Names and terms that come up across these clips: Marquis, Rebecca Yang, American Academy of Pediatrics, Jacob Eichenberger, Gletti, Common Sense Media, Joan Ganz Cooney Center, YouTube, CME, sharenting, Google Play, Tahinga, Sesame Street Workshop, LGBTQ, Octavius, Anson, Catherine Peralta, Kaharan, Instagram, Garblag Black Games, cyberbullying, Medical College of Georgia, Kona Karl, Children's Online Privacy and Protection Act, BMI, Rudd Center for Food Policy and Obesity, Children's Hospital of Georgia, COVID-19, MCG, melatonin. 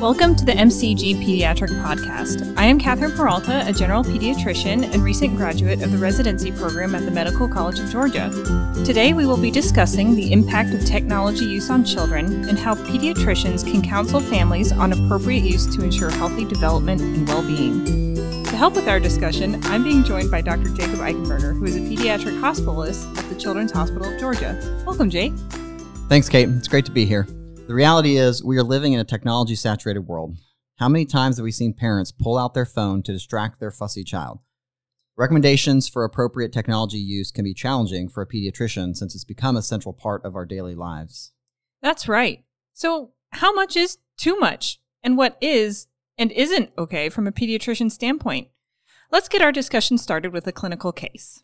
Welcome to the MCG Pediatric Podcast. I am Catherine Peralta, a general pediatrician and recent graduate of the residency program at the Medical College of Georgia. Today we will be discussing the impact of technology use on children and how pediatricians can counsel families on appropriate use to ensure healthy development and well-being. To help with our discussion, I'm being joined by Dr. Jacob Eichenberger, who is a pediatric hospitalist at the Children's Hospital of Georgia. Welcome, Jake. Thanks, Kate. It's great to be here. The reality is we are living in a technology-saturated world. How many times have we seen parents pull out their phone to distract their fussy child? Recommendations for appropriate technology use can be challenging for a pediatrician since it's become a central part of our daily lives. That's right. So how much is too much? And what is and isn't okay from a pediatrician's standpoint? Let's get our discussion started with a clinical case.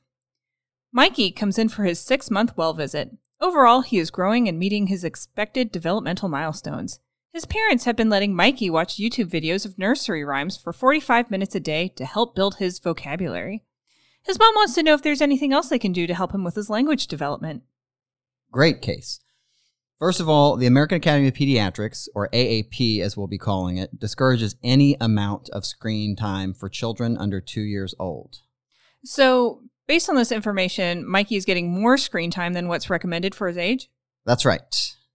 Mikey comes in for his 6-month well visit. Overall, he is growing and meeting his expected developmental milestones. His parents have been letting Mikey watch YouTube videos of nursery rhymes for 45 minutes a day to help build his vocabulary. His mom wants to know if there's anything else they can do to help him with his language development. Great case. First of all, the American Academy of Pediatrics, or AAP as we'll be calling it, discourages any amount of screen time for children under 2 years old. So, based on this information, Mikey is getting more screen time than what's recommended for his age? That's right.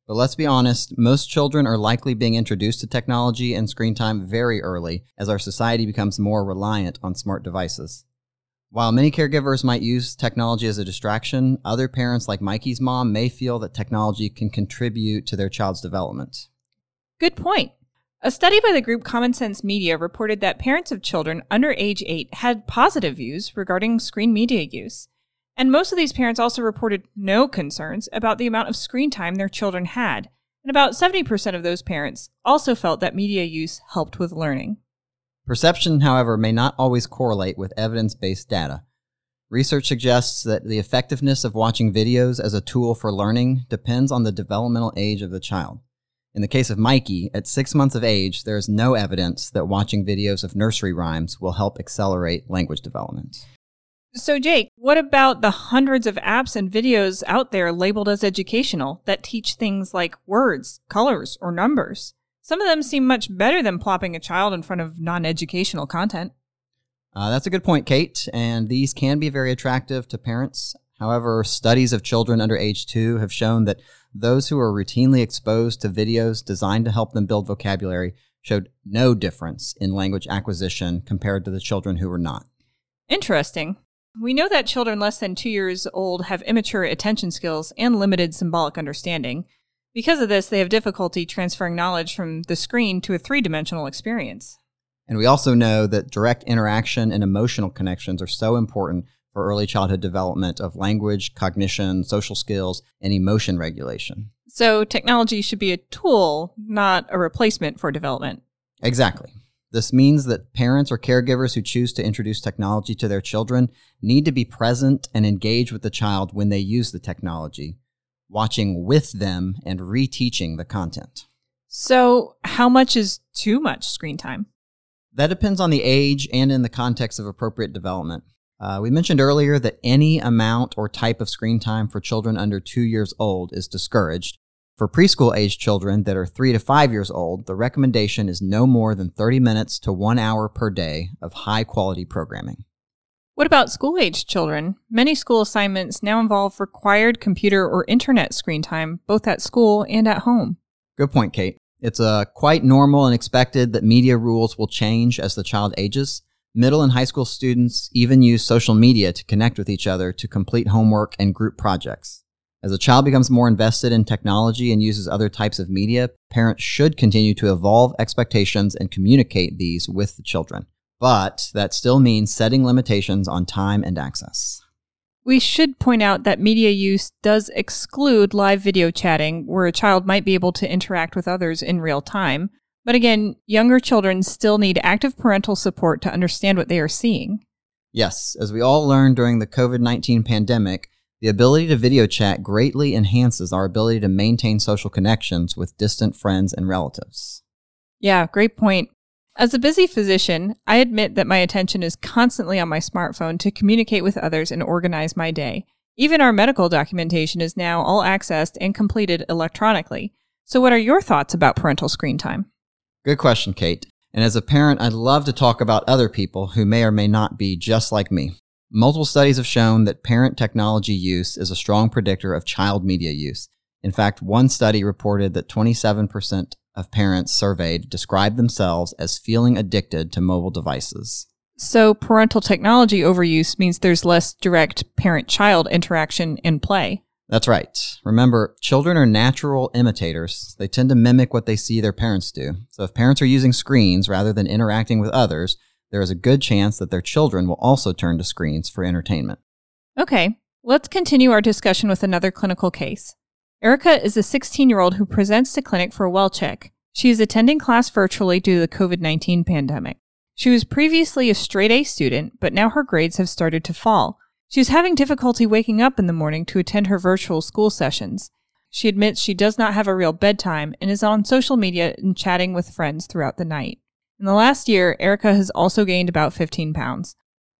But let's be honest, most children are likely being introduced to technology and screen time very early as our society becomes more reliant on smart devices. While many caregivers might use technology as a distraction, other parents like Mikey's mom may feel that technology can contribute to their child's development. Good point. A study by the group Common Sense Media reported that parents of children under age 8 had positive views regarding screen media use, and most of these parents also reported no concerns about the amount of screen time their children had, and about 70% of those parents also felt that media use helped with learning. Perception, however, may not always correlate with evidence-based data. Research suggests that the effectiveness of watching videos as a tool for learning depends on the developmental age of the child. In the case of Mikey, at 6 months of age, there is no evidence that watching videos of nursery rhymes will help accelerate language development. So, Jake, what about the hundreds of apps and videos out there labeled as educational that teach things like words, colors, or numbers? Some of them seem much better than plopping a child in front of non-educational content. That's a good point, Kate, and these can be very attractive to parents. However, studies of children under age 2 have shown that those who are routinely exposed to videos designed to help them build vocabulary showed no difference in language acquisition compared to the children who were not. Interesting. We know that children less than 2 years old have immature attention skills and limited symbolic understanding. Because of this, they have difficulty transferring knowledge from the screen to a three-dimensional experience. And we also know that direct interaction and emotional connections are so important for early childhood development of language, cognition, social skills, and emotion regulation. So technology should be a tool, not a replacement for development. Exactly. This means that parents or caregivers who choose to introduce technology to their children need to be present and engage with the child when they use the technology, watching with them and reteaching the content. So how much is too much screen time? That depends on the age and in the context of appropriate development. We mentioned earlier that any amount or type of screen time for children under 2 years old is discouraged. For preschool-aged children that are 3 to 5 years old, the recommendation is no more than 30 minutes to 1 hour per day of high-quality programming. What about school-aged children? Many school assignments now involve required computer or internet screen time, both at school and at home. Good point, Kate. It's quite normal and expected that media rules will change as the child ages. Middle and high school students even use social media to connect with each other to complete homework and group projects. As a child becomes more invested in technology and uses other types of media, parents should continue to evolve expectations and communicate these with the children. But that still means setting limitations on time and access. We should point out that media use does exclude live video chatting, where a child might be able to interact with others in real time. But again, younger children still need active parental support to understand what they are seeing. Yes, as we all learned during the COVID-19 pandemic, the ability to video chat greatly enhances our ability to maintain social connections with distant friends and relatives. Yeah, great point. As a busy physician, I admit that my attention is constantly on my smartphone to communicate with others and organize my day. Even our medical documentation is now all accessed and completed electronically. So what are your thoughts about parental screen time? Good question, Kate. And as a parent, I'd love to talk about other people who may or may not be just like me. Multiple studies have shown that parent technology use is a strong predictor of child media use. In fact, one study reported that 27% of parents surveyed described themselves as feeling addicted to mobile devices. So parental technology overuse means there's less direct parent-child interaction and play. That's right. Remember, children are natural imitators. They tend to mimic what they see their parents do. So if parents are using screens rather than interacting with others, there is a good chance that their children will also turn to screens for entertainment. Okay, let's continue our discussion with another clinical case. Erica is a 16-year-old who presents to clinic for a well check. She is attending class virtually due to the COVID-19 pandemic. She was previously a straight-A student, but now her grades have started to fall. She's having difficulty waking up in the morning to attend her virtual school sessions. She admits she does not have a real bedtime and is on social media and chatting with friends throughout the night. In the last year, Erica has also gained about 15 pounds.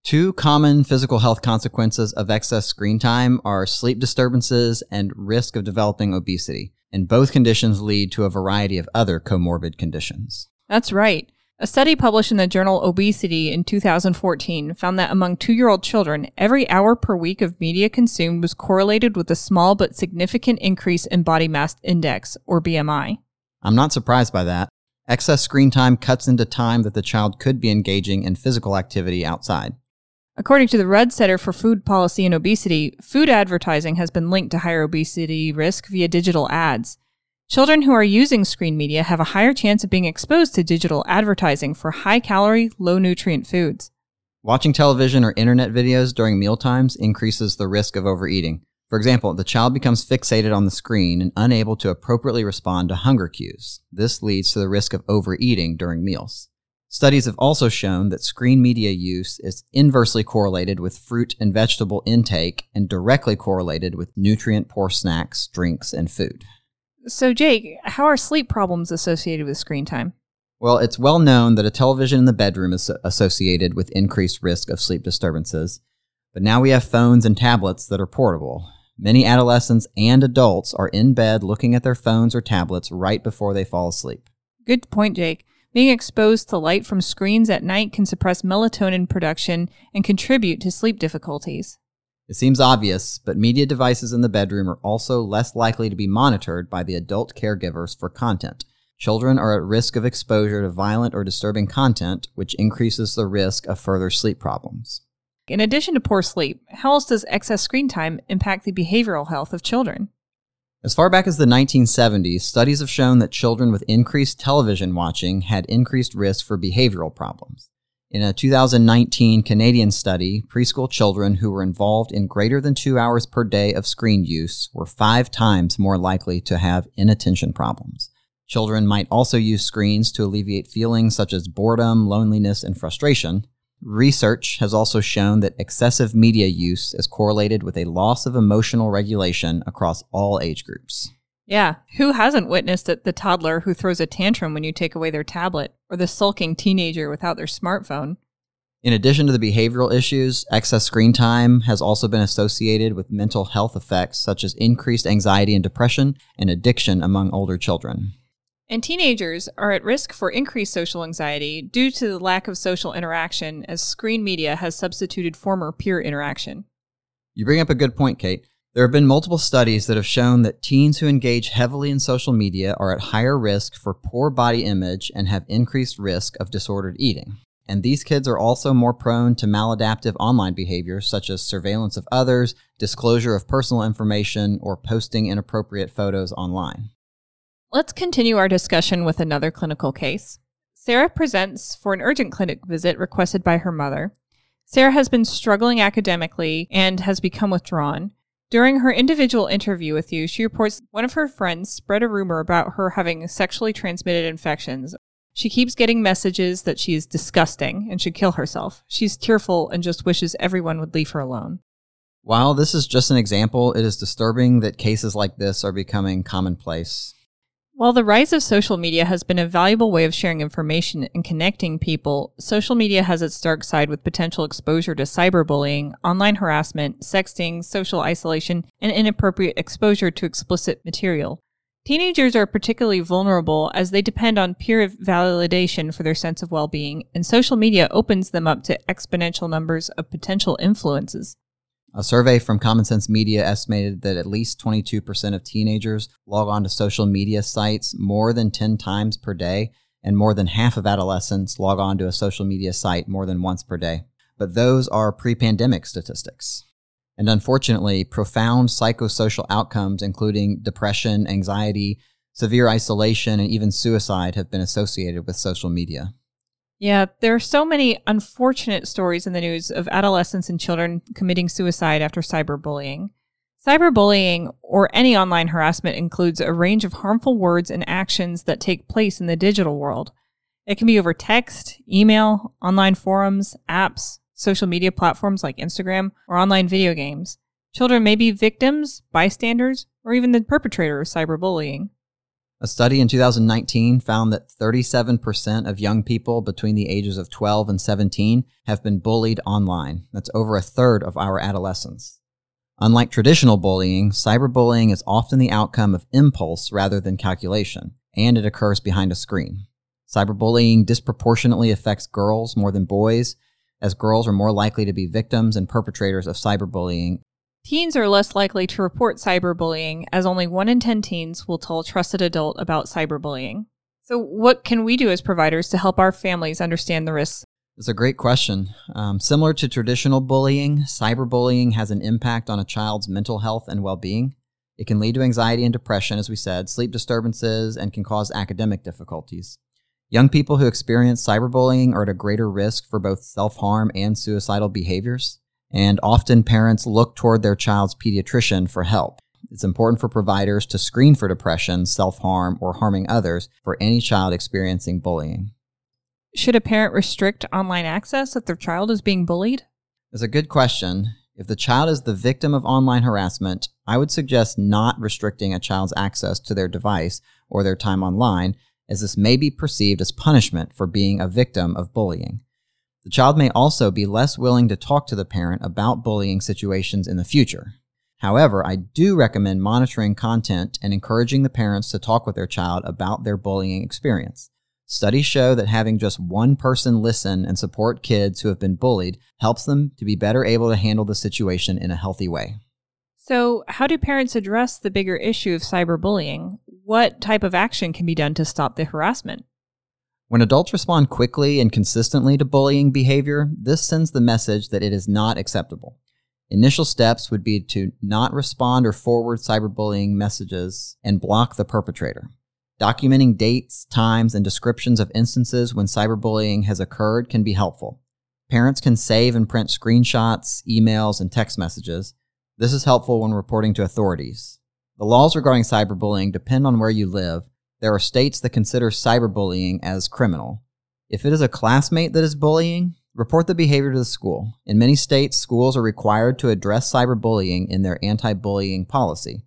Two common physical health consequences of excess screen time are sleep disturbances and risk of developing obesity, and both conditions lead to a variety of other comorbid conditions. That's right. A study published in the journal Obesity in 2014 found that among 2-year-old children, every hour per week of media consumed was correlated with a small but significant increase in body mass index, or BMI. I'm not surprised by that. Excess screen time cuts into time that the child could be engaging in physical activity outside. According to the Rudd Center for Food Policy and Obesity, food advertising has been linked to higher obesity risk via digital ads. Children who are using screen media have a higher chance of being exposed to digital advertising for high-calorie, low-nutrient foods. Watching television or internet videos during mealtimes increases the risk of overeating. For example, the child becomes fixated on the screen and unable to appropriately respond to hunger cues. This leads to the risk of overeating during meals. Studies have also shown that screen media use is inversely correlated with fruit and vegetable intake and directly correlated with nutrient-poor snacks, drinks, and food. So, Jake, how are sleep problems associated with screen time? Well, it's well known that a television in the bedroom is associated with increased risk of sleep disturbances, but now we have phones and tablets that are portable. Many adolescents and adults are in bed looking at their phones or tablets right before they fall asleep. Good point, Jake. Being exposed to light from screens at night can suppress melatonin production and contribute to sleep difficulties. It seems obvious, but media devices in the bedroom are also less likely to be monitored by the adult caregivers for content. Children are at risk of exposure to violent or disturbing content, which increases the risk of further sleep problems. In addition to poor sleep, how else does excess screen time impact the behavioral health of children? As far back as the 1970s, studies have shown that children with increased television watching had increased risk for behavioral problems. In a 2019 Canadian study, preschool children who were involved in greater than 2 hours per day of screen use were 5 times more likely to have inattention problems. Children might also use screens to alleviate feelings such as boredom, loneliness, and frustration. Research has also shown that excessive media use is correlated with a loss of emotional regulation across all age groups. Yeah, who hasn't witnessed the toddler who throws a tantrum when you take away their tablet, or the sulking teenager without their smartphone? In addition to the behavioral issues, excess screen time has also been associated with mental health effects such as increased anxiety and depression and addiction among older children. And teenagers are at risk for increased social anxiety due to the lack of social interaction as screen media has substituted former peer interaction. You bring up a good point, Kate. There have been multiple studies that have shown that teens who engage heavily in social media are at higher risk for poor body image and have increased risk of disordered eating. And these kids are also more prone to maladaptive online behaviors such as surveillance of others, disclosure of personal information, or posting inappropriate photos online. Let's continue our discussion with another clinical case. Sarah presents for an urgent clinic visit requested by her mother. Sarah has been struggling academically and has become withdrawn. During her individual interview with you, she reports one of her friends spread a rumor about her having sexually transmitted infections. She keeps getting messages that she is disgusting and should kill herself. She's tearful and just wishes everyone would leave her alone. While this is just an example, it is disturbing that cases like this are becoming commonplace. While the rise of social media has been a valuable way of sharing information and connecting people, social media has its dark side with potential exposure to cyberbullying, online harassment, sexting, social isolation, and inappropriate exposure to explicit material. Teenagers are particularly vulnerable as they depend on peer validation for their sense of well-being, and social media opens them up to exponential numbers of potential influences. A survey from Common Sense Media estimated that at least 22% of teenagers log on to social media sites more than 10 times per day, and more than half of adolescents log on to a social media site more than once per day. But those are pre-pandemic statistics. And unfortunately, profound psychosocial outcomes, including depression, anxiety, severe isolation, and even suicide have been associated with social media. Yeah, there are so many unfortunate stories in the news of adolescents and children committing suicide after cyberbullying. Cyberbullying, or any online harassment, includes a range of harmful words and actions that take place in the digital world. It can be over text, email, online forums, apps, social media platforms like Instagram, or online video games. Children may be victims, bystanders, or even the perpetrator of cyberbullying. A study in 2019 found that 37% of young people between the ages of 12 and 17 have been bullied online. That's over a third of our adolescents. Unlike traditional bullying, cyberbullying is often the outcome of impulse rather than calculation, and it occurs behind a screen. Cyberbullying disproportionately affects girls more than boys, as girls are more likely to be victims and perpetrators of cyberbullying. Teens are less likely to report cyberbullying, as only 1 in 10 teens will tell a trusted adult about cyberbullying. So what can we do as providers to help our families understand the risks? It's a great question. Similar to traditional bullying, cyberbullying has an impact on a child's mental health and well-being. It can lead to anxiety and depression, as we said, sleep disturbances, and can cause academic difficulties. Young people who experience cyberbullying are at a greater risk for both self-harm and suicidal behaviors, and often parents look toward their child's pediatrician for help. It's important for providers to screen for depression, self-harm, or harming others for any child experiencing bullying. Should a parent restrict online access if their child is being bullied? That's a good question. If the child is the victim of online harassment, I would suggest not restricting a child's access to their device or their time online, as this may be perceived as punishment for being a victim of bullying. The child may also be less willing to talk to the parent about bullying situations in the future. However, I do recommend monitoring content and encouraging the parents to talk with their child about their bullying experience. Studies show that having just one person listen and support kids who have been bullied helps them to be better able to handle the situation in a healthy way. So, how do parents address the bigger issue of cyberbullying? What type of action can be done to stop the harassment? When adults respond quickly and consistently to bullying behavior, this sends the message that it is not acceptable. Initial steps would be to not respond or forward cyberbullying messages and block the perpetrator. Documenting dates, times, and descriptions of instances when cyberbullying has occurred can be helpful. Parents can save and print screenshots, emails, and text messages. This is helpful when reporting to authorities. The laws regarding cyberbullying depend on where you live. There are states that consider cyberbullying as criminal. If it is a classmate that is bullying, report the behavior to the school. In many states, schools are required to address cyberbullying in their anti-bullying policy.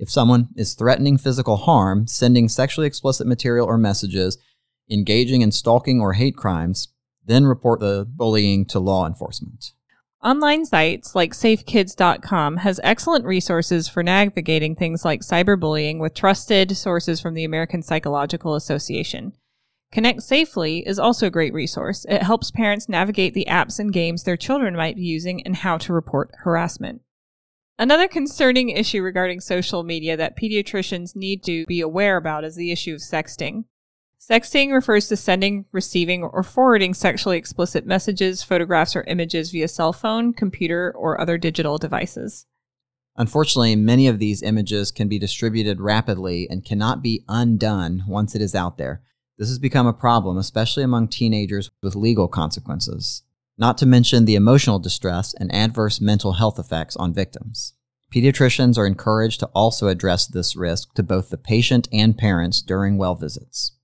If someone is threatening physical harm, sending sexually explicit material or messages, engaging in stalking or hate crimes, then report the bullying to law enforcement. Online sites like safekids.com has excellent resources for navigating things like cyberbullying with trusted sources from the American Psychological Association. Connect Safely is also a great resource. It helps parents navigate the apps and games their children might be using and how to report harassment. Another concerning issue regarding social media that pediatricians need to be aware about is the issue of sexting. Sexting refers to sending, receiving, or forwarding sexually explicit messages, photographs, or images via cell phone, computer, or other digital devices. Unfortunately, many of these images can be distributed rapidly and cannot be undone once it is out there. This has become a problem, especially among teenagers, with legal consequences, not to mention the emotional distress and adverse mental health effects on victims. Pediatricians are encouraged to also address this risk to both the patient and parents during well visits.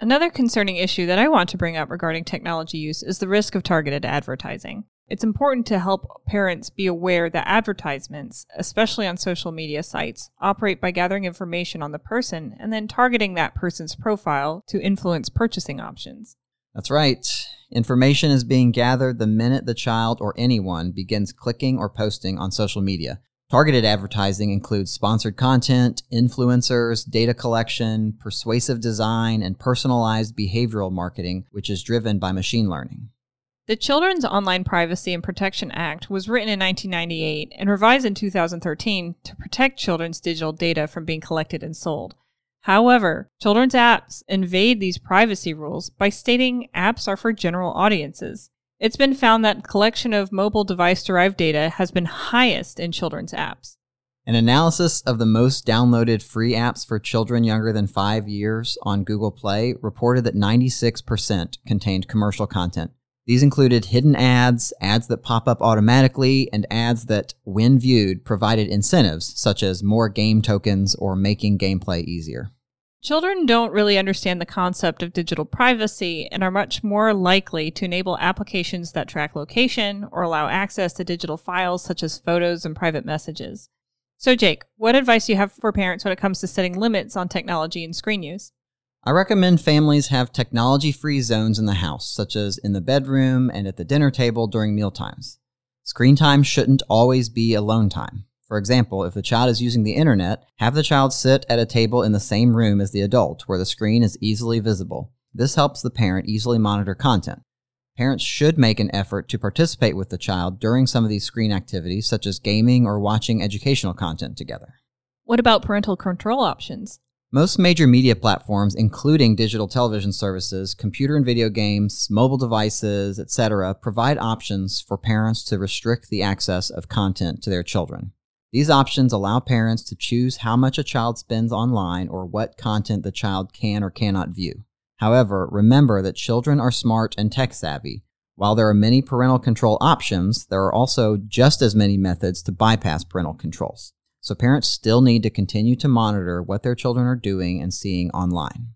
Another concerning issue that I want to bring up regarding technology use is the risk of targeted advertising. It's important to help parents be aware that advertisements, especially on social media sites, operate by gathering information on the person and then targeting that person's profile to influence purchasing options. That's right. Information is being gathered the minute the child or anyone begins clicking or posting on social media. Targeted advertising includes sponsored content, influencers, data collection, persuasive design, and personalized behavioral marketing, which is driven by machine learning. The Children's Online Privacy and Protection Act was written in 1998 and revised in 2013 to protect children's digital data from being collected and sold. However, children's apps invade these privacy rules by stating apps are for general audiences. It's been found that collection of mobile device-derived data has been highest in children's apps. An analysis of the most downloaded free apps for children younger than 5 years on Google Play reported that 96% contained commercial content. These included hidden ads, ads that pop up automatically, and ads that, when viewed, provided incentives, such as more game tokens or making gameplay easier. Children don't really understand the concept of digital privacy and are much more likely to enable applications that track location or allow access to digital files such as photos and private messages. So Jake, what advice do you have for parents when it comes to setting limits on technology and screen use? I recommend families have technology-free zones in the house, such as in the bedroom and at the dinner table during mealtimes. Screen time shouldn't always be alone time. For example, if the child is using the internet, have the child sit at a table in the same room as the adult where the screen is easily visible. This helps the parent easily monitor content. Parents should make an effort to participate with the child during some of these screen activities, such as gaming or watching educational content together. What about parental control options? Most major media platforms, including digital television services, computer and video games, mobile devices, etc., provide options for parents to restrict the access of content to their children. These options allow parents to choose how much a child spends online or what content the child can or cannot view. However, remember that children are smart and tech-savvy. While there are many parental control options, there are also just as many methods to bypass parental controls. So parents still need to continue to monitor what their children are doing and seeing online.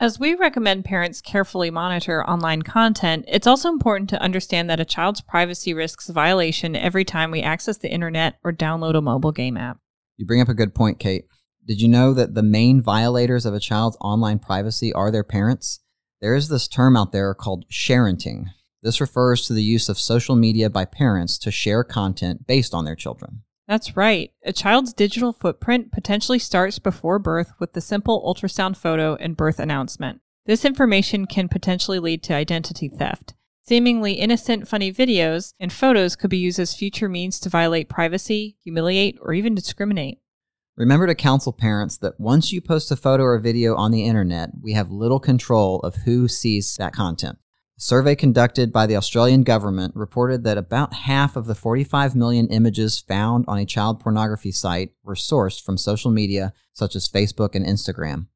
As we recommend parents carefully monitor online content, it's also important to understand that a child's privacy risks violation every time we access the internet or download a mobile game app. You bring up a good point, Kate. Did you know that the main violators of a child's online privacy are their parents? There is this term out there called sharenting. This refers to the use of social media by parents to share content based on their children. That's right. A child's digital footprint potentially starts before birth with the simple ultrasound photo and birth announcement. This information can potentially lead to identity theft. Seemingly innocent, funny videos and photos could be used as future means to violate privacy, humiliate, or even discriminate. Remember to counsel parents that once you post a photo or video on the internet, we have little control of who sees that content. A survey conducted by the Australian government reported that about half of the 45 million images found on a child pornography site were sourced from social media such as Facebook and Instagram.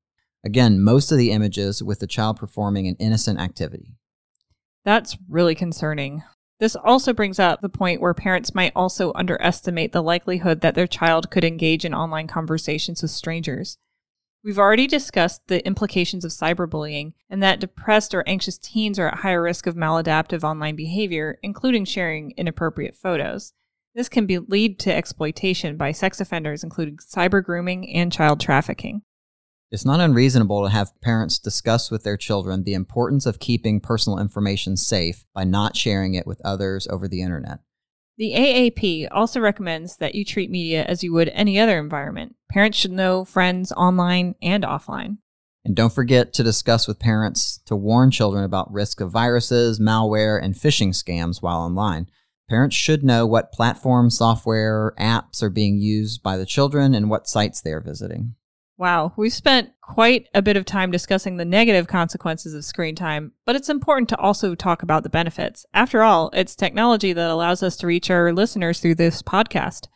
Again, most of the images with the child performing an innocent activity. That's really concerning. This also brings up the point where parents might also underestimate the likelihood that their child could engage in online conversations with strangers. We've already discussed the implications of cyberbullying and that depressed or anxious teens are at higher risk of maladaptive online behavior, including sharing inappropriate photos. This can lead to exploitation by sex offenders, including cyber grooming and child trafficking. It's not unreasonable to have parents discuss with their children the importance of keeping personal information safe by not sharing it with others over the internet. The AAP also recommends that you treat media as you would any other environment. Parents should know friends online and offline. And don't forget to discuss with parents to warn children about risk of viruses, malware, and phishing scams while online. Parents should know what platform, software, apps are being used by the children and what sites they are visiting. Wow, we've spent quite a bit of time discussing the negative consequences of screen time, but it's important to also talk about the benefits. After all, it's technology that allows us to reach our listeners through this podcast.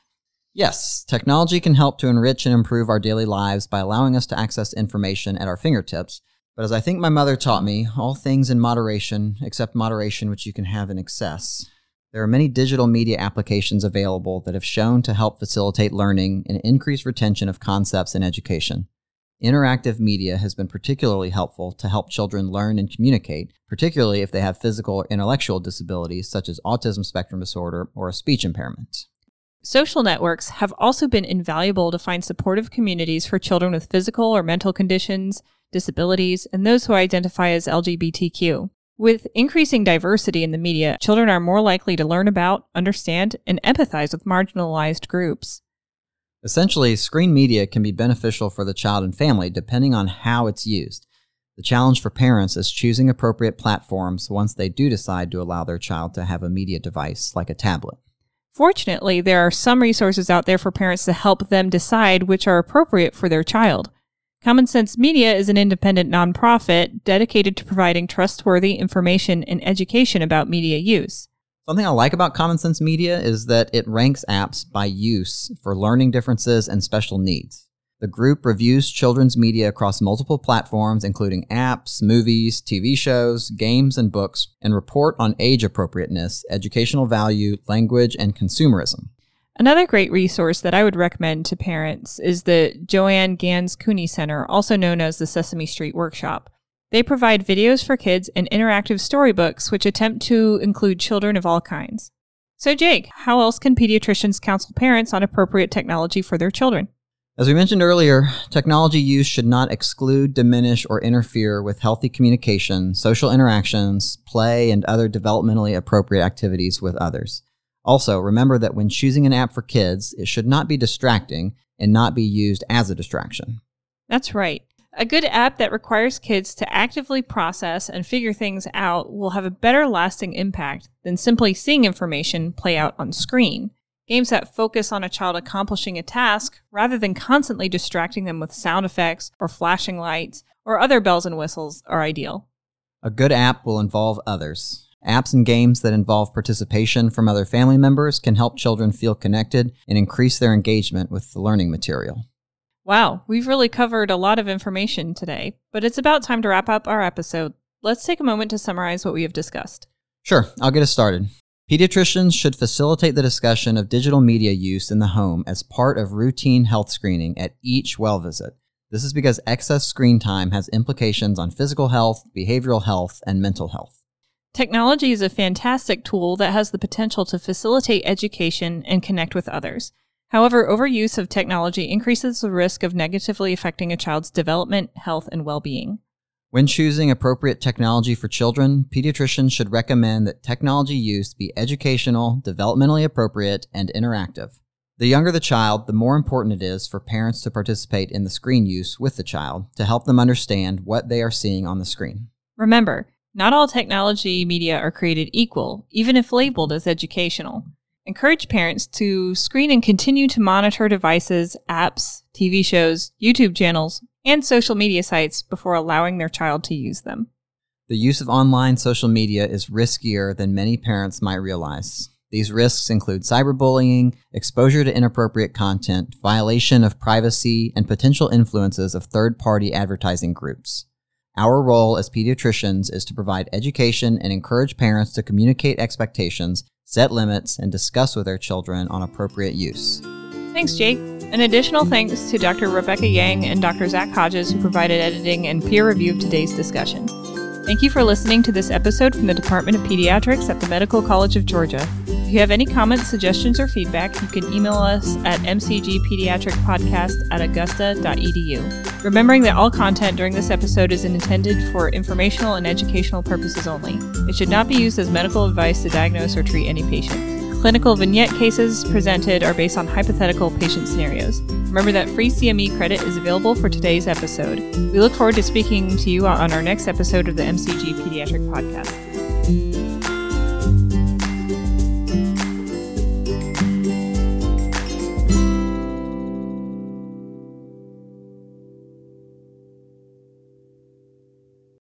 Yes, technology can help to enrich and improve our daily lives by allowing us to access information at our fingertips. But as I think my mother taught me, all things in moderation, except moderation which you can have in excess. There are many digital media applications available that have shown to help facilitate learning and increase retention of concepts in education. Interactive media has been particularly helpful to help children learn and communicate, particularly if they have physical or intellectual disabilities such as autism spectrum disorder or a speech impairment. Social networks have also been invaluable to find supportive communities for children with physical or mental conditions, disabilities, and those who identify as LGBTQ. With increasing diversity in the media, children are more likely to learn about, understand, and empathize with marginalized groups. Essentially, screen media can be beneficial for the child and family depending on how it's used. The challenge for parents is choosing appropriate platforms once they do decide to allow their child to have a media device like a tablet. Fortunately, there are some resources out there for parents to help them decide which are appropriate for their child. Common Sense Media is an independent nonprofit dedicated to providing trustworthy information and education about media use. Something I like about Common Sense Media is that it ranks apps by use for learning differences and special needs. The group reviews children's media across multiple platforms, including apps, movies, TV shows, games, and books, and report on age appropriateness, educational value, language, and consumerism. Another great resource that I would recommend to parents is the Joan Ganz Cooney Center, also known as the Sesame Street Workshop. They provide videos for kids and interactive storybooks, which attempt to include children of all kinds. So Jake, how else can pediatricians counsel parents on appropriate technology for their children? As we mentioned earlier, technology use should not exclude, diminish, or interfere with healthy communication, social interactions, play, and other developmentally appropriate activities with others. Also, remember that when choosing an app for kids, it should not be distracting and not be used as a distraction. That's right. A good app that requires kids to actively process and figure things out will have a better lasting impact than simply seeing information play out on screen. Games that focus on a child accomplishing a task, rather than constantly distracting them with sound effects or flashing lights or other bells and whistles, are ideal. A good app will involve others. Apps and games that involve participation from other family members can help children feel connected and increase their engagement with the learning material. Wow, we've really covered a lot of information today, but it's about time to wrap up our episode. Let's take a moment to summarize what we have discussed. Sure, I'll get us started. Pediatricians should facilitate the discussion of digital media use in the home as part of routine health screening at each well visit. This is because excess screen time has implications on physical health, behavioral health, and mental health. Technology is a fantastic tool that has the potential to facilitate education and connect with others. However, overuse of technology increases the risk of negatively affecting a child's development, health, and well-being. When choosing appropriate technology for children, pediatricians should recommend that technology use be educational, developmentally appropriate, and interactive. The younger the child, the more important it is for parents to participate in the screen use with the child to help them understand what they are seeing on the screen. Remember, not all technology media are created equal, even if labeled as educational. Encourage parents to screen and continue to monitor devices, apps, TV shows, YouTube channels, and social media sites before allowing their child to use them. The use of online social media is riskier than many parents might realize. These risks include cyberbullying, exposure to inappropriate content, violation of privacy, and potential influences of third-party advertising groups. Our role as pediatricians is to provide education and encourage parents to communicate expectations, set limits, and discuss with their children on appropriate use. Thanks, Jake. An additional thanks to Dr. Rebecca Yang and Dr. Zach Hodges, who provided editing and peer review of today's discussion. Thank you for listening to this episode from the Department of Pediatrics at the Medical College of Georgia. If you have any comments, suggestions, or feedback, you can email us at mcgpediatricpodcast@augusta.edu. Remembering that all content during this episode is intended for informational and educational purposes only. It should not be used as medical advice to diagnose or treat any patient. Clinical vignette cases presented are based on hypothetical patient scenarios. Remember that free CME credit is available for today's episode. We look forward to speaking to you on our next episode of the MCG Pediatric Podcast.